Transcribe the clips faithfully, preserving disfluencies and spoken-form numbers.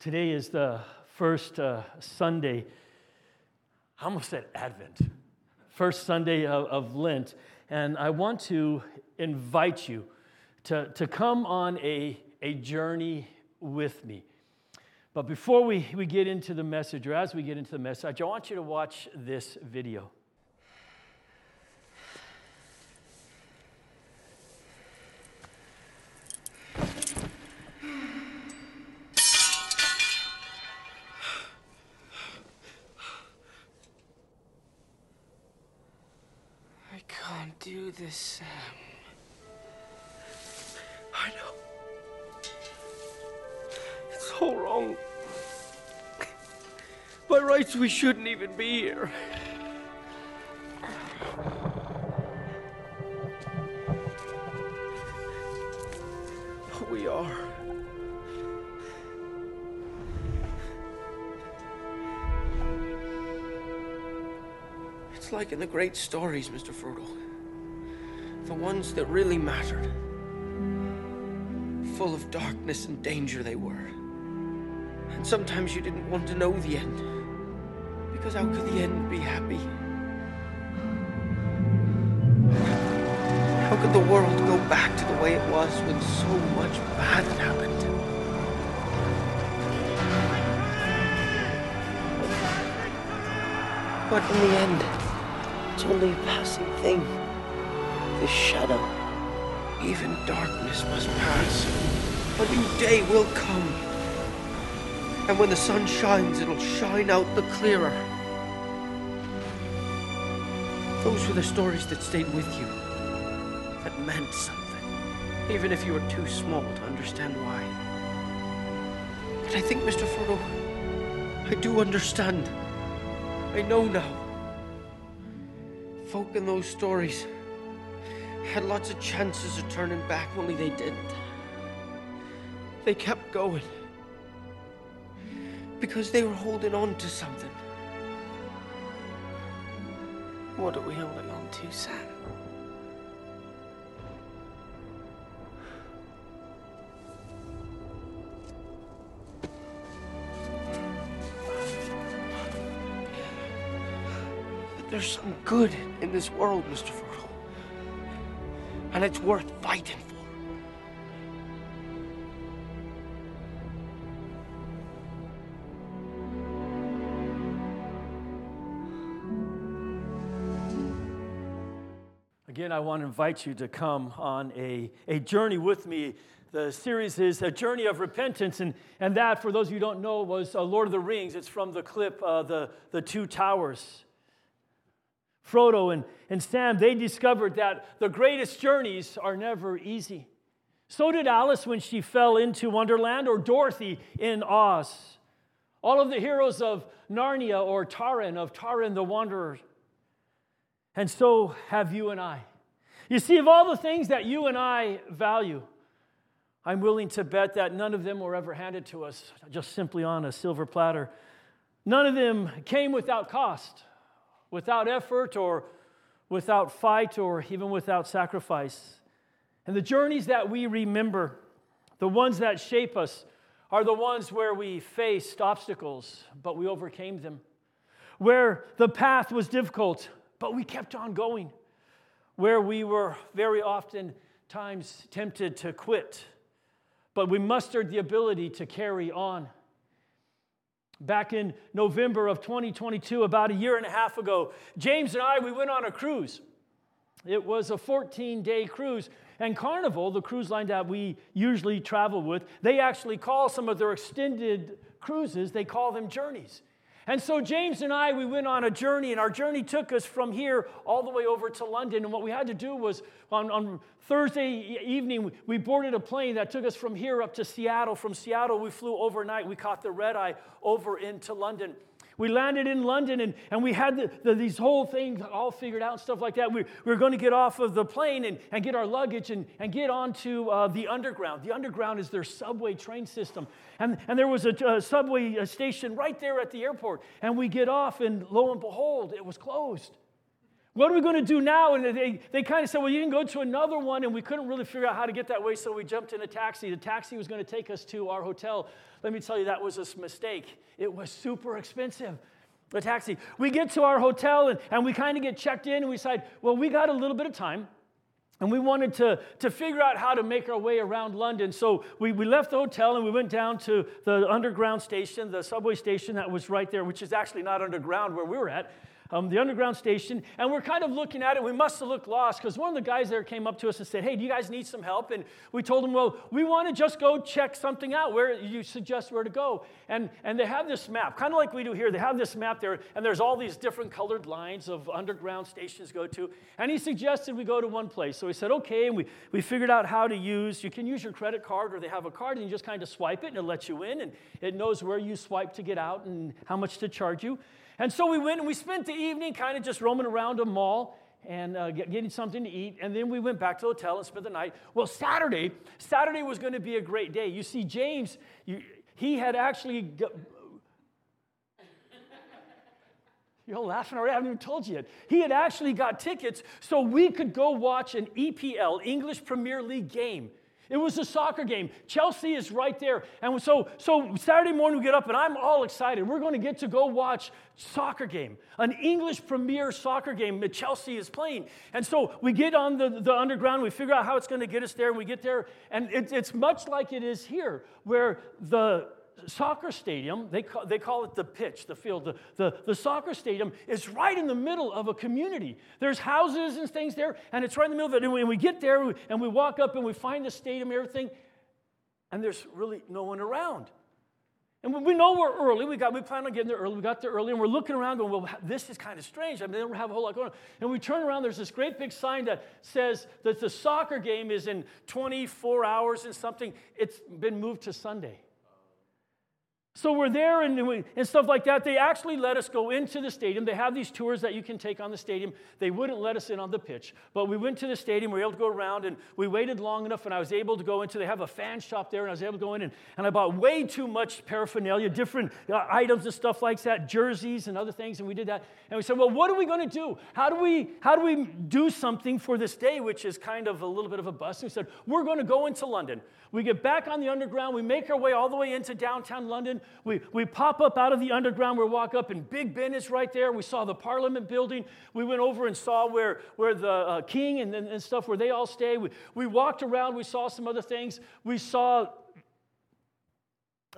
Today is the first uh, Sunday, I almost said Advent, first Sunday of, of Lent, and I want to invite you to, to come on a, a journey with me. But before we, we get into the message, or as we get into the message, I want you to watch this video. Do this, Sam. I know. It's all wrong. By rights, we shouldn't even be here. But we are. It's like in the great stories, Mister Frugal. The ones that really mattered. Full of darkness and danger they were. And sometimes you didn't want to know the end. Because how could the end be happy? How could the world go back to the way it was when so much bad happened? But in the end, it's only a passing thing. This shadow. Even darkness must pass. A new day will come. And when the sun shines, it'll shine out the clearer. Those were the stories that stayed with you. That meant something. Even if you were too small to understand why. But I think, Mister Furrow, I do understand. I know now. Folk in those stories had lots of chances of turning back, only they didn't. They kept going. Because they were holding on to something. What are we holding on to, Sam? But there's some good in this world, Mister Fertile. And it's worth fighting for. Again, I want to invite you to come on a, a journey with me. The series is A Journey of Repentance, and, and that, for those of you who don't know, was uh, Lord of the Rings. It's from the clip, uh, the, the Two Towers. Frodo and, and Sam, they discovered that the greatest journeys are never easy. So did Alice when she fell into Wonderland, or Dorothy in Oz. All of the heroes of Narnia, or Taran, of Taran the Wanderer. And so have you and I. You see, of all the things that you and I value, I'm willing to bet that none of them were ever handed to us just simply on a silver platter. None of them came without cost. Without effort, or without fight, or even without sacrifice. And the journeys that we remember, the ones that shape us, are the ones where we faced obstacles, but we overcame them. Where the path was difficult, but we kept on going. Where we were very often times tempted to quit, but we mustered the ability to carry on. Back in November of twenty twenty-two, about a year and a half ago, James and I, we went on a cruise. It was a fourteen-day cruise, and Carnival, the cruise line that we usually travel with, they actually call some of their extended cruises, they call them journeys. And so James and I, we went on a journey, and our journey took us from here all the way over to London, and what we had to do was, on, on Thursday evening, we boarded a plane that took us from here up to Seattle. From Seattle, we flew overnight. We caught the red eye over into London. We landed in London, and, and we had the, the, these whole things all figured out and stuff like that. We, we were going to get off of the plane and, and get our luggage and, and get onto uh, the underground. The underground is their subway train system. And, and there was a, a subway station right there at the airport. And we get off, and lo and behold, it was closed. What are we going to do now? And they, they kind of said, well, you can go to another one. And we couldn't really figure out how to get that way, so we jumped in a taxi. The taxi was going to take us to our hotel. Let me tell you, that was a mistake. It was super expensive, the taxi. We get to our hotel, and, and we kind of get checked in. And we decide, well, we got a little bit of time. And we wanted to, to figure out how to make our way around London. So we, we left the hotel and we went down to the underground station, the subway station that was right there, which is actually not underground where we were at. Um, the underground station, and we're kind of looking at it. We must have looked lost, because one of the guys there came up to us and said, hey, do you guys need some help? And we told him, well, we want to just go check something out. Where you suggest where to go? And and they have this map, kind of like we do here. They have this map there, and there's all these different colored lines of underground stations to go to. And he suggested we go to one place. So we said, okay, and we, we figured out how to use, you can use your credit card, or they have a card, and you just kind of swipe it, and it lets you in, and it knows where you swipe to get out and how much to charge you. And so we went and we spent the evening kind of just roaming around a mall and uh, getting something to eat. And then we went back to the hotel and spent the night. Well, Saturday, Saturday was going to be a great day. You see, James, you, he had actually... Go- You're laughing already. I haven't even told you yet. He had actually got tickets so we could go watch an E P L, English Premier League game. It was a soccer game. Chelsea is right there. And so, so Saturday morning we get up, and I'm all excited. We're going to get to go watch soccer game, an English Premier soccer game that Chelsea is playing. And so we get on the, the underground. We figure out how it's going to get us there, and we get there. And it, it's much like it is here, where the soccer stadium, they call, they call it the pitch, the field. The, the, the soccer stadium is right in the middle of a community. There's houses and things there, and it's right in the middle of it. And when we get there, we, and we walk up, and we find the stadium and everything, and there's really no one around. And we know we're early. We got we plan on getting there early. We got there early, and we're looking around going, well, this is kind of strange. I mean, they don't have a whole lot going on. And we turn around. There's this great big sign that says that the soccer game is in twenty-four hours and something. It's been moved to Sunday. So we're there and, we, and stuff like that. They actually let us go into the stadium. They have these tours that you can take on the stadium. They wouldn't let us in on the pitch. But we went to the stadium. We were able to go around, and we waited long enough, and I was able to go into. They have a fan shop there, and I was able to go in, and, and I bought way too much paraphernalia, different uh, items and stuff like that, jerseys and other things, and we did that. And we said, well, what are we going to do? How do we, how do we do something for this day, which is kind of a little bit of a bust? And we said, we're going to go into London. We get back on the underground. We make our way all the way into downtown London. We, we pop up out of the underground. We walk up, and Big Ben is right there. We saw the Parliament building. We went over and saw where, where the uh, king and, and stuff, where they all stay. We, we walked around. We saw some other things. We saw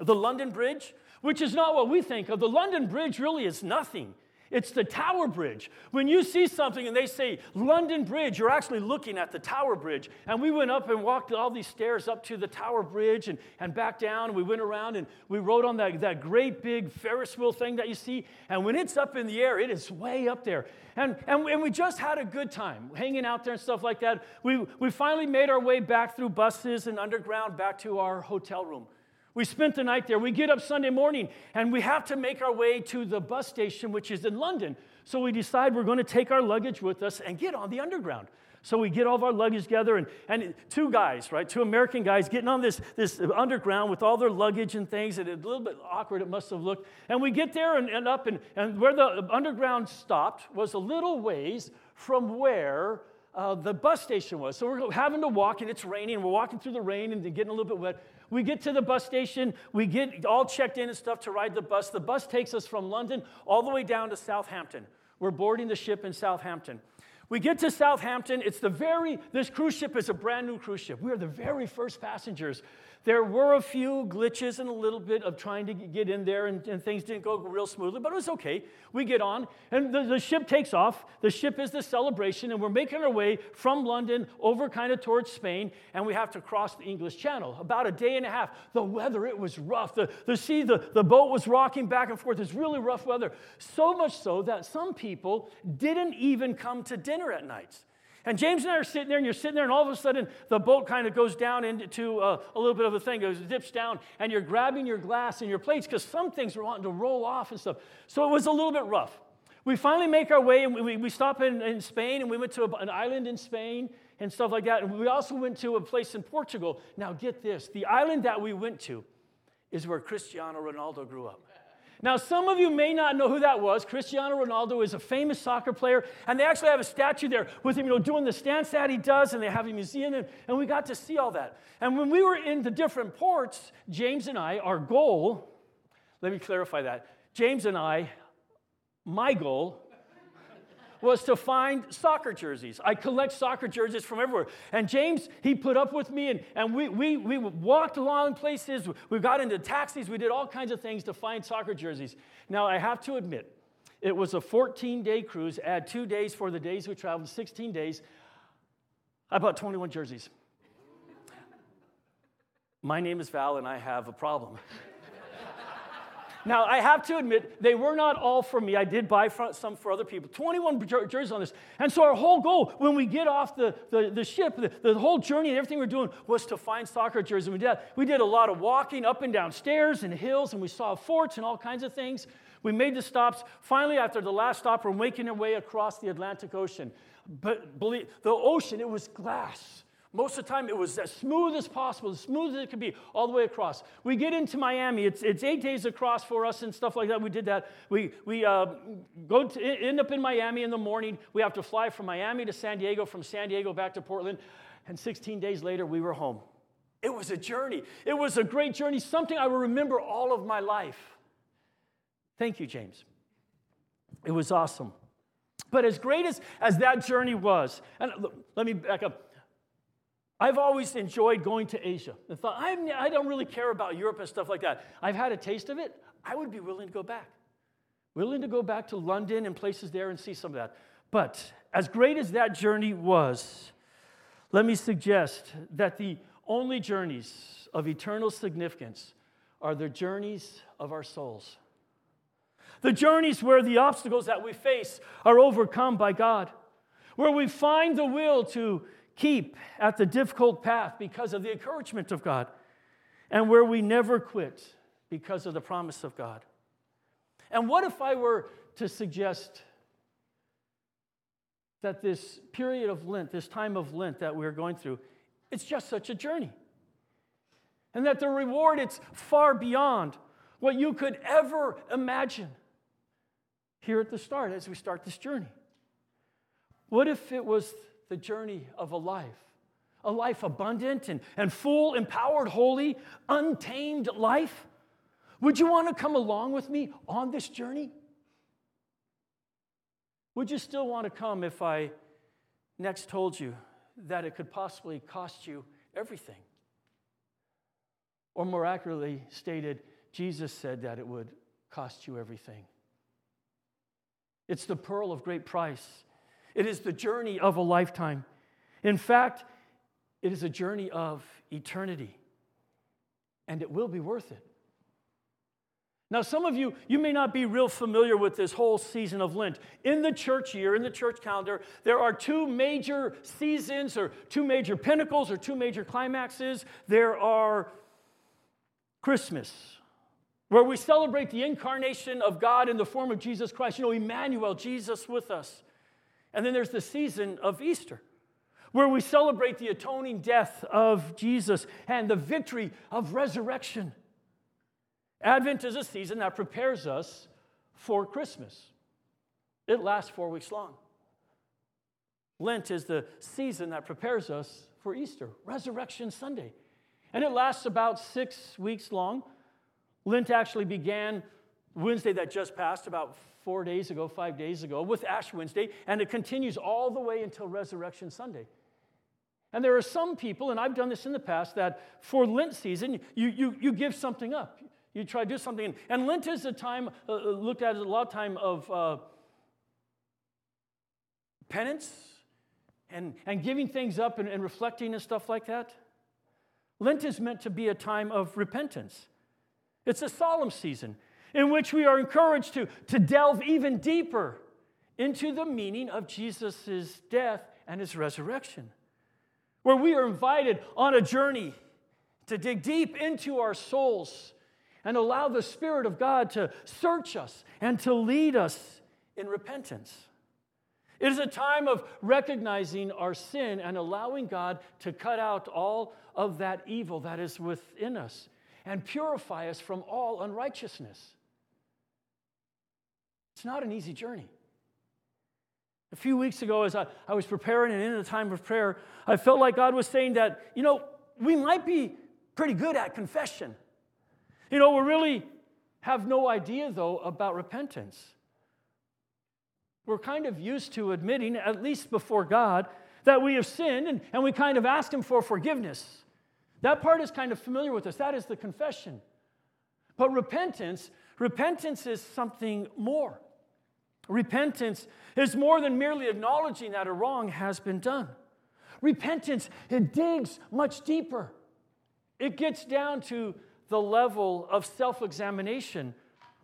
the London Bridge, which is not what we think of. The London Bridge really is nothing. It's the Tower Bridge. When you see something and they say London Bridge, you're actually looking at the Tower Bridge. And we went up and walked all these stairs up to the Tower Bridge and, and back down. We went around and we rode on that, that great big Ferris wheel thing that you see. And when it's up in the air, it is way up there. And, and, and we just had a good time hanging out there and stuff like that. We, we finally made our way back through buses and underground back to our hotel room. We spent the night there. We get up Sunday morning, and we have to make our way to the bus station, which is in London. So we decide we're going to take our luggage with us and get on the underground. So we get all of our luggage together, and, and two guys, right, two American guys getting on this, this underground with all their luggage and things, and a little bit awkward it must have looked. And we get there and, and up, and, and where the underground stopped was a little ways from where uh, the bus station was. So we're having to walk, and it's raining, and we're walking through the rain and getting a little bit wet. We get to the bus station. We get all checked in and stuff to ride the bus. The bus takes us from London all the way down to Southampton. We're boarding the ship in Southampton. We get to Southampton. It's the very, this cruise ship is a brand new cruise ship. We are the very first passengers. There were a few glitches and a little bit of trying to get in there, and, and things didn't go real smoothly, but it was okay. We get on, and the, the ship takes off. The ship is the celebration, and we're making our way from London over kind of towards Spain, and we have to cross the English Channel. About a day and a half. The weather, it was rough. The, the sea, the, the boat was rocking back and forth. It's really rough weather, so much so that some people didn't even come to dinner at nights. And James and I are sitting there, and you're sitting there, and all of a sudden, the boat kind of goes down into uh, a little bit of a thing. It dips down, and you're grabbing your glass and your plates because some things were wanting to roll off and stuff. So it was a little bit rough. We finally make our way, and we, we stop in, in Spain, and we went to a, an island in Spain and stuff like that. And we also went to a place in Portugal. Now, get this. The island that we went to is where Cristiano Ronaldo grew up. Now, some of you may not know who that was. Cristiano Ronaldo is a famous soccer player, and they actually have a statue there with him, you know, doing the stance that he does, and they have a museum, and, and we got to see all that. And when we were in the different ports, James and I, our goal, let me clarify that. James and I, my goal was to find soccer jerseys. I collect soccer jerseys from everywhere. And James, he put up with me, and, and we, we, we walked along places. We got into taxis. We did all kinds of things to find soccer jerseys. Now, I have to admit, it was a fourteen-day cruise. Add two days for the days we traveled, sixteen days. I bought twenty-one jerseys. My name is Val, and I have a problem. Now, I have to admit, they were not all for me. I did buy some for other people. twenty-one jer- jerseys on this. And so our whole goal, when we get off the, the, the ship, the, the whole journey and everything we were doing was to find soccer jerseys. And we did, we did a lot of walking up and down stairs and hills, and we saw forts and all kinds of things. We made the stops. Finally, after the last stop, we're making our way across the Atlantic Ocean. But believe, the ocean, it was glass. Most of the time, it was as smooth as possible, as smooth as it could be, all the way across. We get into Miami. It's it's eight days across for us and stuff like that. We did that. We we uh, go to, end up in Miami in the morning. We have to fly from Miami to San Diego, from San Diego back to Portland. And sixteen days later, we were home. It was a journey. It was a great journey, something I will remember all of my life. Thank you, James. It was awesome. But as great as, as that journey was, and look, let me back up. I've always enjoyed going to Asia. I thought, I'm, I don't really care about Europe and stuff like that. I've had a taste of it. I would be willing to go back. Willing to go back to London and places there and see some of that. But as great as that journey was, let me suggest that the only journeys of eternal significance are the journeys of our souls. The journeys where the obstacles that we face are overcome by God. Where we find the will to keep at the difficult path because of the encouragement of God, and where we never quit because of the promise of God. And what if I were to suggest that this period of Lent, this time of Lent that we're going through, it's just such a journey, and that the reward, it's far beyond what you could ever imagine here at the start as we start this journey? What if it was the journey of a life, a life abundant and, and full, empowered, holy, untamed life? Would you want to come along with me on this journey? Would you still want to come if I next told you that it could possibly cost you everything? Or more accurately stated, Jesus said that it would cost you everything. It's the pearl of great price. It is the journey of a lifetime. In fact, it is a journey of eternity. And it will be worth it. Now, some of you, you may not be real familiar with this whole season of Lent. In the church year, in the church calendar, there are two major seasons, or two major pinnacles, or two major climaxes. There are Christmas, where we celebrate the incarnation of God in the form of Jesus Christ. You know, Emmanuel, Jesus with us. And then there's the season of Easter, where we celebrate the atoning death of Jesus and the victory of resurrection. Advent is a season that prepares us for Christmas. It lasts four weeks long. Lent is the season that prepares us for Easter, Resurrection Sunday. And it lasts about six weeks long. Lent actually began Wednesday that just passed, about Four days ago, five days ago, with Ash Wednesday, and it continues all the way until Resurrection Sunday. And there are some people, and I've done this in the past, that for Lent season, you you, you give something up. You try to do something. And Lent is a time, uh, looked at as a lot of time of uh, penance and, and giving things up and, and reflecting and stuff like that. Lent is meant to be a time of repentance. It's a solemn season in which we are encouraged to, to delve even deeper into the meaning of Jesus' death and his resurrection, where we are invited on a journey to dig deep into our souls and allow the Spirit of God to search us and to lead us in repentance. It is a time of recognizing our sin and allowing God to cut out all of that evil that is within us and purify us from all unrighteousness. It's not an easy journey. A few weeks ago, as I, I was preparing and in the time of prayer, I felt like God was saying that, you know, we might be pretty good at confession. You know, we really have no idea, though, about repentance. We're kind of used to admitting, at least before God, that we have sinned, and, and we kind of ask Him for forgiveness. That part is kind of familiar with us. That is the confession. But repentance, repentance is something more. Repentance is more than merely acknowledging that a wrong has been done. Repentance, it digs much deeper. It gets down to the level of self-examination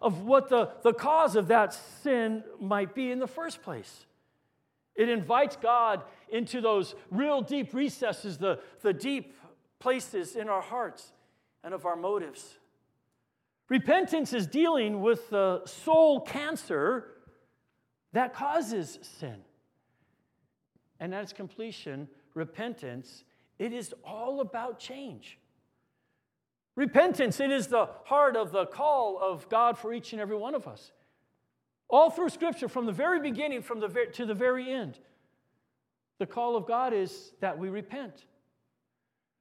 of what the, the cause of that sin might be in the first place. It invites God into those real deep recesses, the, the deep places in our hearts and of our motives. Repentance is dealing with the soul cancer that causes sin. And at its completion, repentance, it is all about change. Repentance, it is the heart of the call of God for each and every one of us. All through Scripture, from the very beginning from the ver- to the very end, the call of God is that we repent.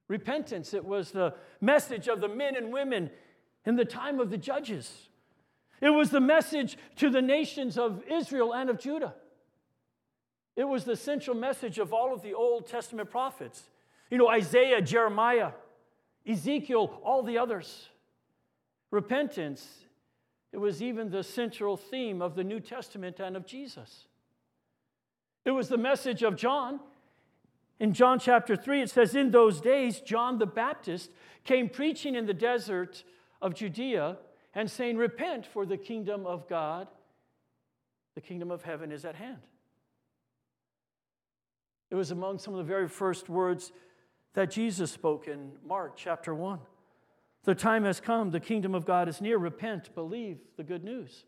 Repentance, it was the message of the men and women in the time of the judges. It was the message to the nations of Israel and of Judah. It was the central message of all of the Old Testament prophets. You know, Isaiah, Jeremiah, Ezekiel, all the others. Repentance, it was even the central theme of the New Testament and of Jesus. It was the message of John. In John chapter three, it says, "In those days, John the Baptist came preaching in the desert of Judea and saying, 'Repent, for the kingdom of God, the kingdom of heaven is at hand.'" It was among some of the very first words that Jesus spoke in Mark chapter one. "The time has come, the kingdom of God is near. Repent, believe the good news."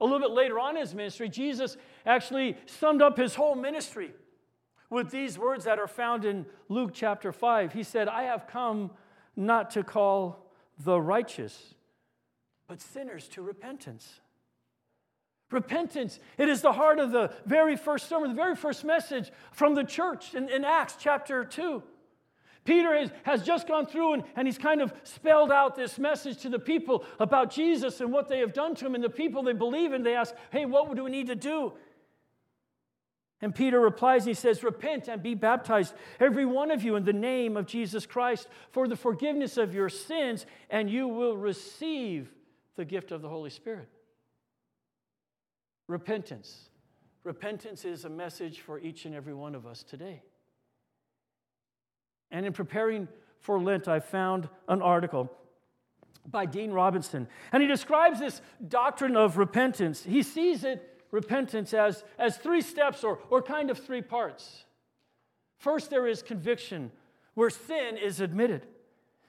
A little bit later on in his ministry, Jesus actually summed up his whole ministry with these words that are found in Luke chapter five. He said, "I have come not to call the righteous, but sinners to repentance." Repentance, it is the heart of the very first sermon, the very first message from the church in, in Acts chapter two. Peter has, has just gone through and, and he's kind of spelled out this message to the people about Jesus and what they have done to him, and the people they believe in, they ask, "Hey, what do we need to do?" And Peter replies, he says, "Repent and be baptized, every one of you, in the name of Jesus Christ, for the forgiveness of your sins, and you will receive the gift of the Holy Spirit." Repentance. Repentance is a message for each and every one of us today. And in preparing for Lent, I found an article by Dean Robinson, and he describes this doctrine of repentance. He sees it, repentance, as, as three steps or, or kind of three parts. First, there is conviction, where sin is admitted.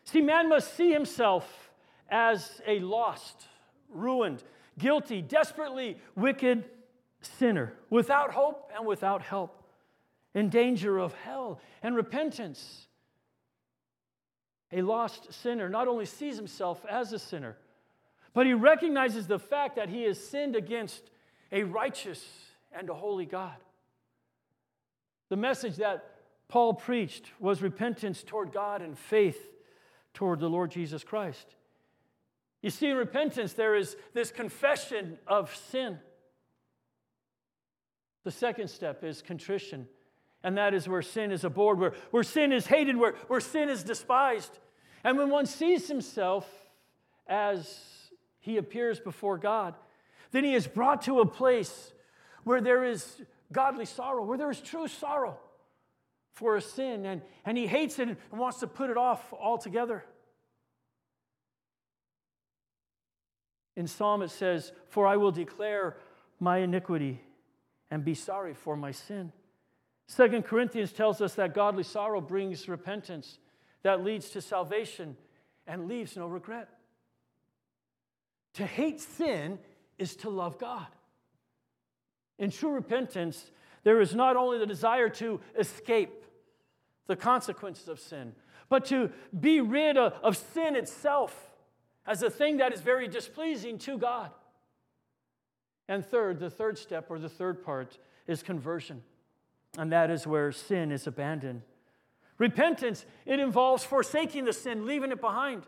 See, man must see himself as a lost, ruined, guilty, desperately wicked sinner, without hope and without help, in danger of hell and repentance. A lost sinner not only sees himself as a sinner, but he recognizes the fact that he has sinned against a righteous and a holy God. The message that Paul preached was repentance toward God and faith toward the Lord Jesus Christ. You see, in repentance, there is this confession of sin. The second step is contrition, and that is where sin is abhorred, where, where sin is hated, where, where sin is despised. And when one sees himself as he appears before God, then he is brought to a place where there is godly sorrow, where there is true sorrow for a sin, and, and he hates it and wants to put it off altogether. In Psalm it says, "For I will declare my iniquity and be sorry for my sin." Second Corinthians tells us that godly sorrow brings repentance that leads to salvation and leaves no regret. To hate sin is to love God. In true repentance, there is not only the desire to escape the consequences of sin, but to be rid of, of sin itself as a thing that is very displeasing to God. And third, the third step or the third part is conversion. And that is where sin is abandoned. Repentance, it involves forsaking the sin, leaving it behind.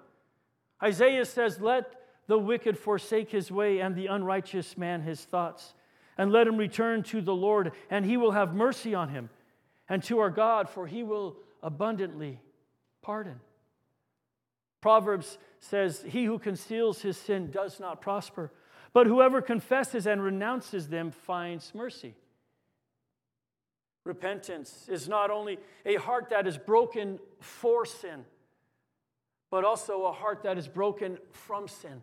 Isaiah says, "Let the wicked forsake his way and the unrighteous man his thoughts. And let him return to the Lord, and he will have mercy on him. And to our God, for he will abundantly pardon." Proverbs says, "He who conceals his sin does not prosper, but whoever confesses and renounces them finds mercy." Repentance is not only a heart that is broken for sin, but also a heart that is broken from sin.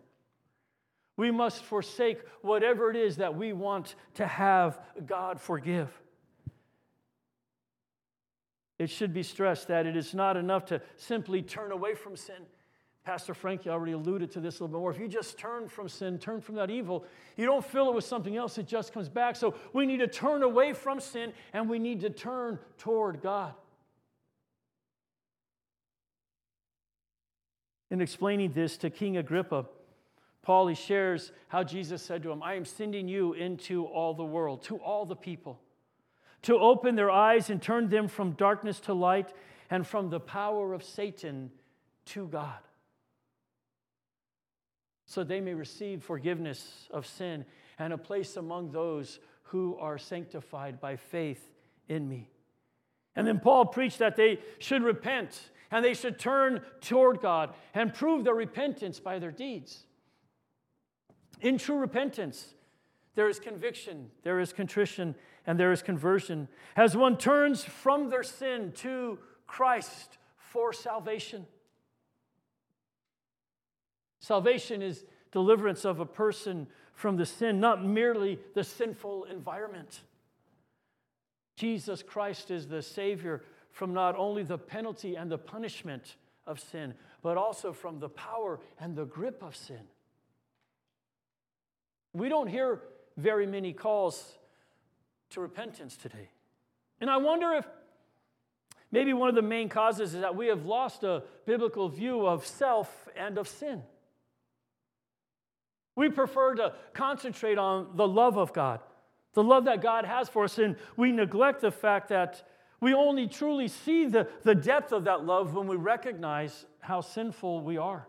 We must forsake whatever it is that we want to have God forgive. It should be stressed that it is not enough to simply turn away from sin. Pastor Frankie already alluded to this a little bit more. If you just turn from sin, turn from that evil, you don't fill it with something else, it just comes back. So we need to turn away from sin, and we need to turn toward God. In explaining this to King Agrippa, Paul, he shares how Jesus said to him, "I am sending you into all the world, to all the people, to open their eyes and turn them from darkness to light and from the power of Satan to God, so they may receive forgiveness of sin and a place among those who are sanctified by faith in me." And then Paul preached that they should repent and they should turn toward God and prove their repentance by their deeds. In true repentance, there is conviction, there is contrition, and there is conversion, as one turns from their sin to Christ for salvation. Salvation is deliverance of a person from the sin, not merely the sinful environment. Jesus Christ is the Savior from not only the penalty and the punishment of sin, but also from the power and the grip of sin. We don't hear very many calls to repentance today. And I wonder if maybe one of the main causes is that we have lost a biblical view of self and of sin. We prefer to concentrate on the love of God, the love that God has for us, and we neglect the fact that we only truly see the, the depth of that love when we recognize how sinful we are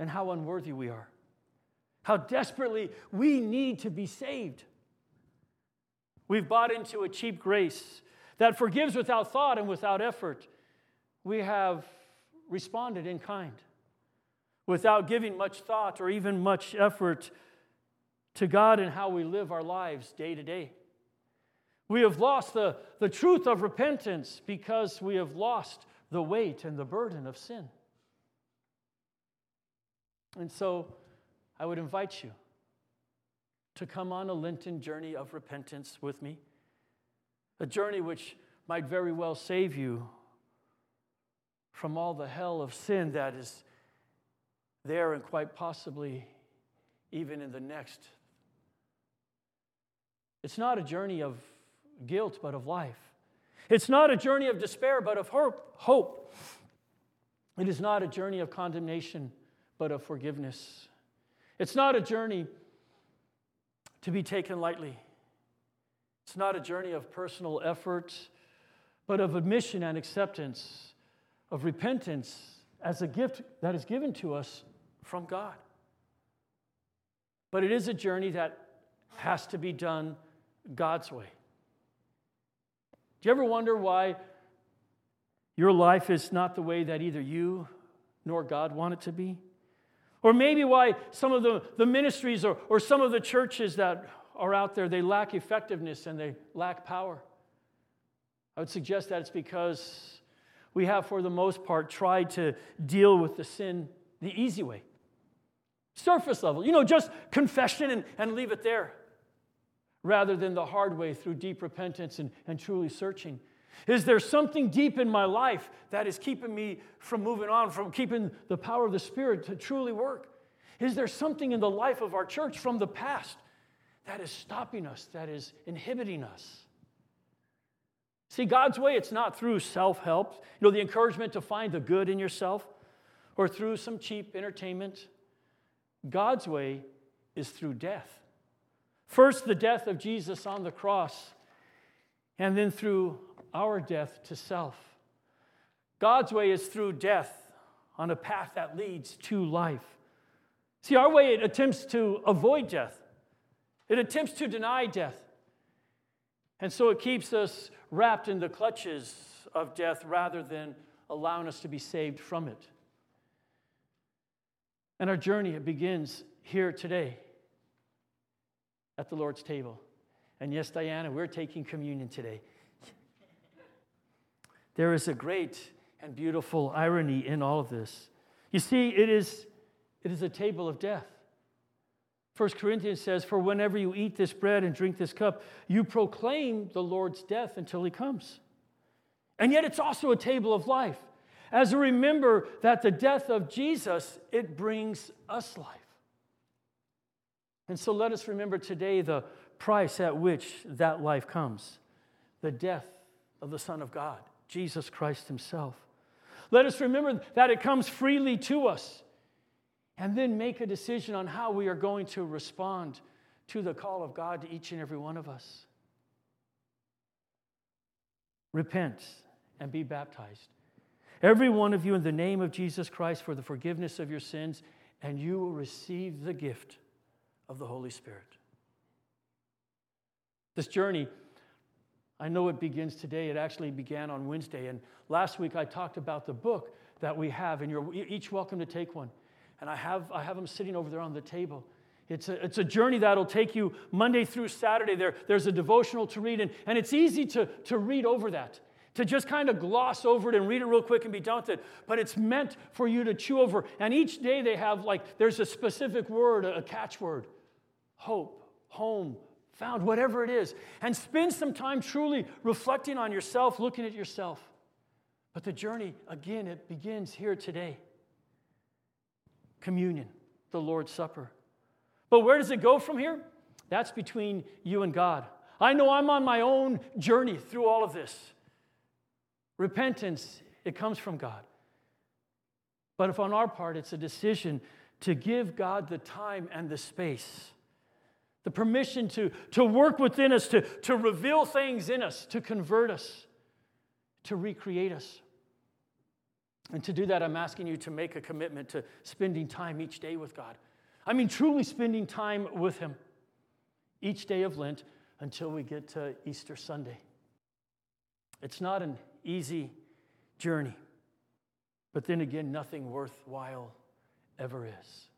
and how unworthy we are, how desperately we need to be saved. We've bought into a cheap grace that forgives without thought and without effort. We have responded in kind, without giving much thought or even much effort to God and how we live our lives day to day. We have lost the, the truth of repentance because we have lost the weight and the burden of sin. And so I would invite you to come on a Lenten journey of repentance with me, a journey which might very well save you from all the hell of sin that is there and quite possibly even in the next. It's not a journey of guilt, but of life. It's not a journey of despair, but of hope. It is not a journey of condemnation, but of forgiveness. It's not a journey to be taken lightly. It's not a journey of personal effort, but of admission and acceptance, of repentance as a gift that is given to us from God. But it is a journey that has to be done God's way. Do you ever wonder why your life is not the way that either you nor God want it to be? Or maybe why some of the, the ministries or, or some of the churches that are out there, they lack effectiveness and they lack power. I would suggest that it's because we have, for the most part, tried to deal with the sin the easy way. Surface level, you know, just confession and, and leave it there, rather than the hard way through deep repentance and, and truly searching. Is there something deep in my life that is keeping me from moving on, from keeping the power of the Spirit to truly work? Is there something in the life of our church from the past that is stopping us, that is inhibiting us? See, God's way, it's not through self-help, you know, the encouragement to find the good in yourself, or through some cheap entertainment. God's way is through death, First, the death of Jesus on the cross, and then through our death to self. God's way is through death on a path that leads to life. See, our way, it attempts to avoid death. It attempts to deny death. And so it keeps us wrapped in the clutches of death rather than allowing us to be saved from it. And our journey, it begins here today at the Lord's table. And yes, Diana, we're taking communion today. There is a great and beautiful irony in all of this. You see, it is, it is a table of death. First Corinthians says, "For whenever you eat this bread and drink this cup, you proclaim the Lord's death until he comes." And yet it's also a table of life, as we remember that the death of Jesus, it brings us life. And so let us remember today the price at which that life comes, the death of the Son of God, Jesus Christ himself. Let us remember that it comes freely to us, and then make a decision on how we are going to respond to the call of God to each and every one of us. Repent and be baptized, every one of you, in the name of Jesus Christ, for the forgiveness of your sins, and you will receive the gift of the Holy Spirit. This journey, I know it begins today. It actually began on Wednesday. And last week I talked about the book that we have, and you're each welcome to take one. And I have I have them sitting over there on the table. It's a, it's a journey that'll take you Monday through Saturday. There, there's a devotional to read, and, and it's easy to, to read over that, to just kind of gloss over it and read it real quick and be done with it. But it's meant for you to chew over. And each day they have, like, there's a specific word, a catchword, hope, home, found, whatever it is. And spend some time truly reflecting on yourself, looking at yourself. But the journey, again, it begins here today. Communion, the Lord's Supper. But where does it go from here? That's between you and God. I know I'm on my own journey through all of this. Repentance, it comes from God. But if on our part, it's a decision to give God the time and the space, the permission to, to work within us, to, to reveal things in us, to convert us, to recreate us. And to do that, I'm asking you to make a commitment to spending time each day with God. I mean, truly spending time with him each day of Lent until we get to Easter Sunday. It's not an easy journey, but then again, nothing worthwhile ever is.